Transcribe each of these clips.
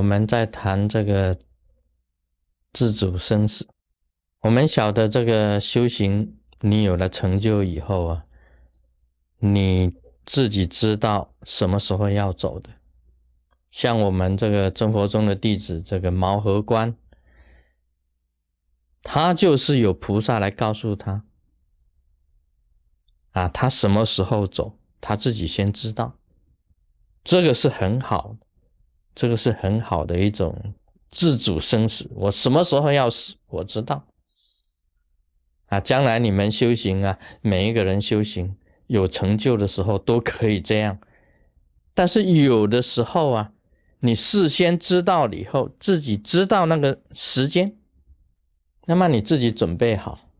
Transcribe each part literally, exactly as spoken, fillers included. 我们在谈这个自主生死，我们晓得这个修行，你有了成就以后啊，你自己知道什么时候要走的。像我们这个真佛宗的弟子这个毛和观，他就是有菩萨来告诉他啊，他什么时候走他自己先知道，这个是很好的，这个是很好的一种自主生死。我什么时候要死我知道啊，将来你们修行啊，每一个人修行有成就的时候都可以这样，但是有的时候啊，你事先知道了以后，自己知道那个时间，那么你自己准备好，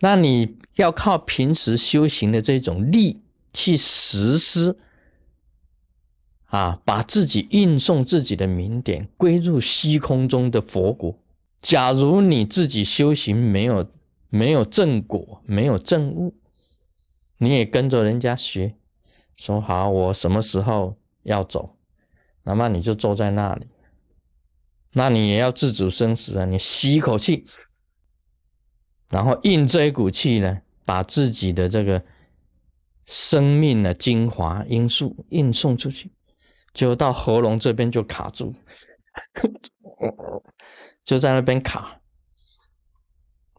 那你要靠平时修行的这种力去实施啊，把自己运送自己的明点归入虚空中的佛国。假如你自己修行没有没有正果，没有正悟，你也跟着人家学，说好我什么时候要走，那么你就坐在那里，那你也要自主生死啊！你吸一口气，然后印这一股气呢，把自己的这个生命的精华因素运送出去，就到喉咙这边就卡住就在那边卡。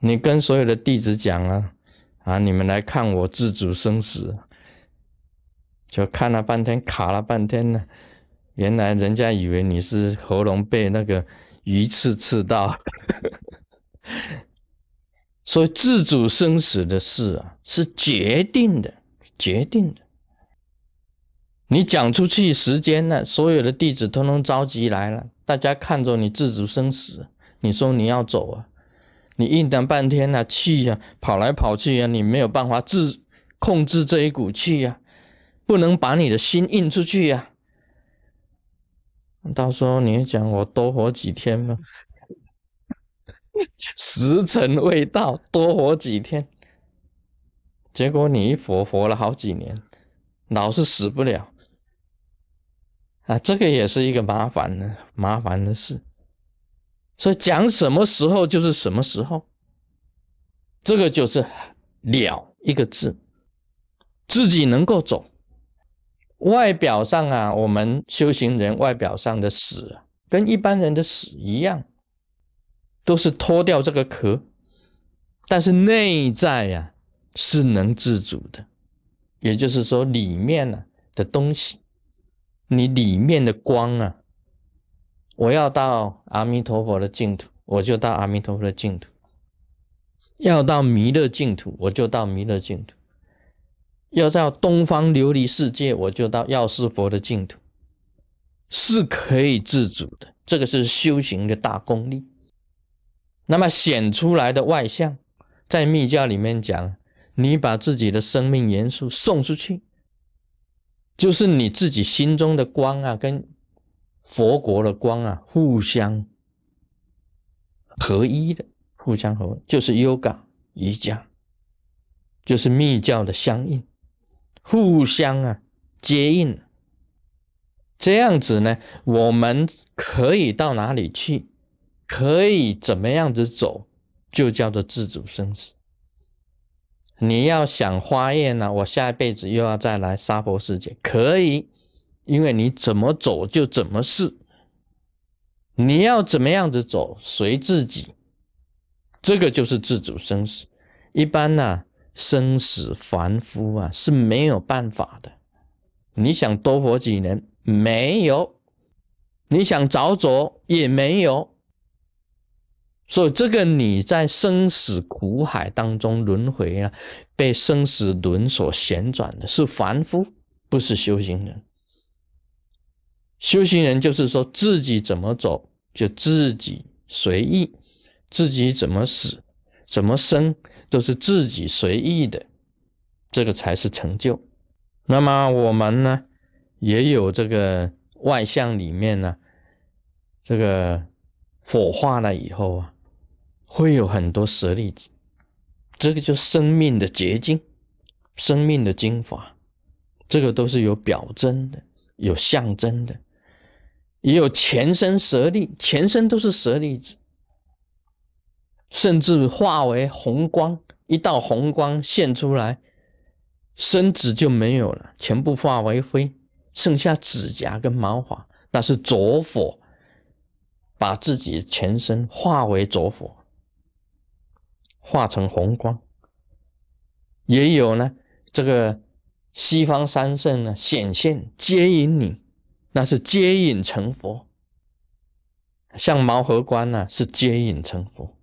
你跟所有的弟子讲啊，啊，你们来看我自主生死，就看了半天，卡了半天呢。原来人家以为你是喉咙被那个鱼刺刺到所以自主生死的事啊，是决定的，决定的。你讲出去时间了，所有的弟子通通召集来了，大家看着你自主生死，你说你要走啊，你硬等半天啊，气啊跑来跑去啊，你没有办法自控制这一股气啊，不能把你的心印出去啊，到时候你讲我多活几天吗时辰未到多活几天，结果你一佛活了好几年，老是死不了啊，这个也是一个麻烦的麻烦的事。所以讲什么时候就是什么时候，这个就是了一个字，自己能够走。外表上啊，我们修行人外表上的死、啊、跟一般人的死一样，都是脱掉这个壳，但是内在啊是能自主的，也就是说里面、啊、的东西，你里面的光啊，我要到阿弥陀佛的净土我就到阿弥陀佛的净土，要到弥勒净土我就到弥勒净土，要到东方琉璃世界我就到药师佛的净土，是可以自主的，这个是修行的大功力。那么显出来的外相，在密教里面讲，你把自己的生命元素送出去，就是你自己心中的光啊跟佛国的光啊互相合一的，互相合就是 Yoga 瑜伽，就是密教的相应，互相啊接应，这样子呢，我们可以到哪里去，可以怎么样子走，就叫做自主生死。你要想花宴呢、啊，我下一辈子又要再来娑婆世界，可以，因为你怎么走就怎么是，你要怎么样子走随自己，这个就是自主生死。一般呢、啊，生死凡夫啊是没有办法的，你想多活几年没有，你想早走也没有，所以这个你在生死苦海当中轮回啊，被生死轮所旋转的是凡夫，不是修行人。修行人就是说自己怎么走就自己随意，自己怎么死怎么生都是自己随意的，这个才是成就。那么我们呢也有这个外相里面呢、啊、这个火化了以后啊，会有很多舍利子，这个就是生命的结晶，生命的精华，这个都是有表征的，有象征的。也有前身舍利，前身都是舍利子，甚至化为红光，一道红光现出来，身子就没有了，全部化为灰，剩下指甲跟毛发，那是着火，把自己全身化为着火，化成红光。也有呢，这个西方三圣呢显现接引你，那是接引成佛。像毛和观呢、啊、是接引成佛，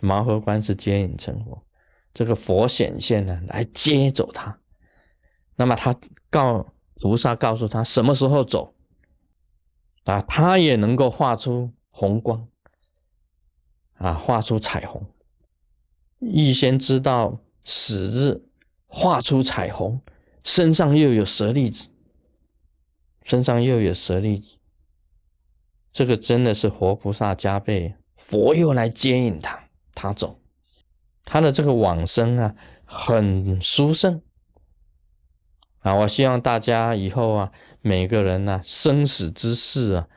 毛和观是接引成佛，这个佛显现呢来接走他。那么他告菩萨告诉他什么时候走啊，他也能够画出红光啊，画出彩虹，预先知道死日，画出彩虹，身上又有舍利子，身上又有舍利子，这个真的是活菩萨加被，佛又来接引他，他走，他的这个往生啊很殊胜啊！我希望大家以后啊，每个人啊生死之事啊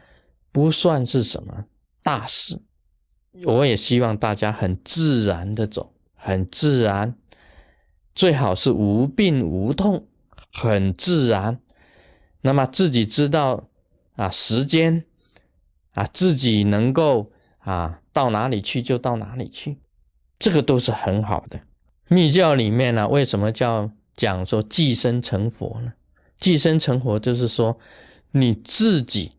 不算是什么大事，我也希望大家很自然的走，很自然，最好是无病无痛，很自然。那么自己知道啊时间啊，自己能够啊到哪里去就到哪里去，这个都是很好的。密教里面呢、啊，为什么叫讲说寄生成佛呢？寄生成佛就是说你自己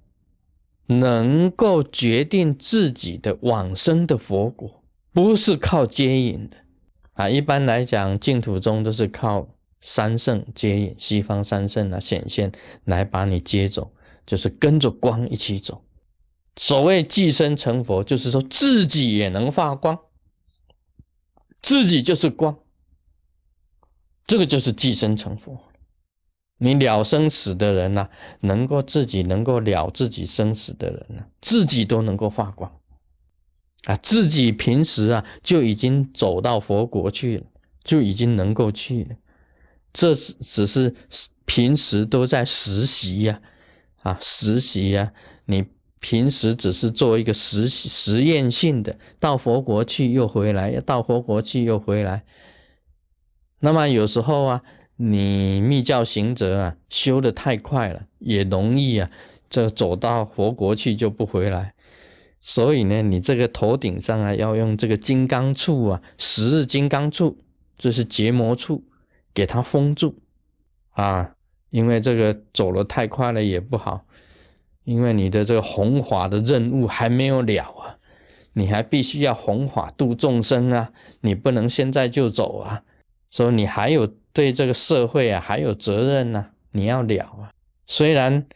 能够决定自己的往生的佛果，不是靠接引的。啊，一般来讲净土宗都是靠三圣接引，西方三圣啊显现来把你接走，就是跟着光一起走。所谓寄生成佛，就是说自己也能发光，自己就是光，这个就是寄生成佛。你了生死的人啊，能够自己能够了自己生死的人啊，自己都能够发光啊，自己平时啊就已经走到佛国去了，就已经能够去了。这只是平时都在实习啊，啊实习啊，你平时只是做一个实实验性的，到佛国去又回来，到佛国去又回来。那么有时候啊，你密教行者啊修得太快了，也容易啊，这走到佛国去就不回来。所以呢，你这个头顶上啊，要用这个金刚杵啊，十日金刚杵，这是结魔杵，给它封住啊，因为这个走了太快了也不好，因为你的这个弘法的任务还没有了啊，你还必须要弘法度众生啊，你不能现在就走啊，所以你还有对这个社会啊，还有责任啊，你要了啊，虽然。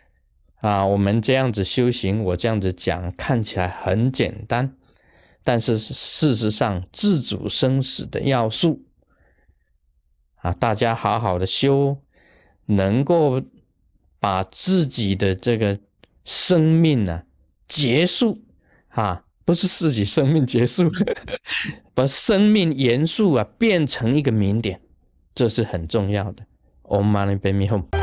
啊，我们这样子修行，我这样子讲看起来很简单，但是事实上自主生死的要素啊，大家好好的修，能够把自己的这个生命呢、啊、结束啊，不是自己生命结束把生命元素啊变成一个明点，这是很重要的。Om Mani Padme Hum。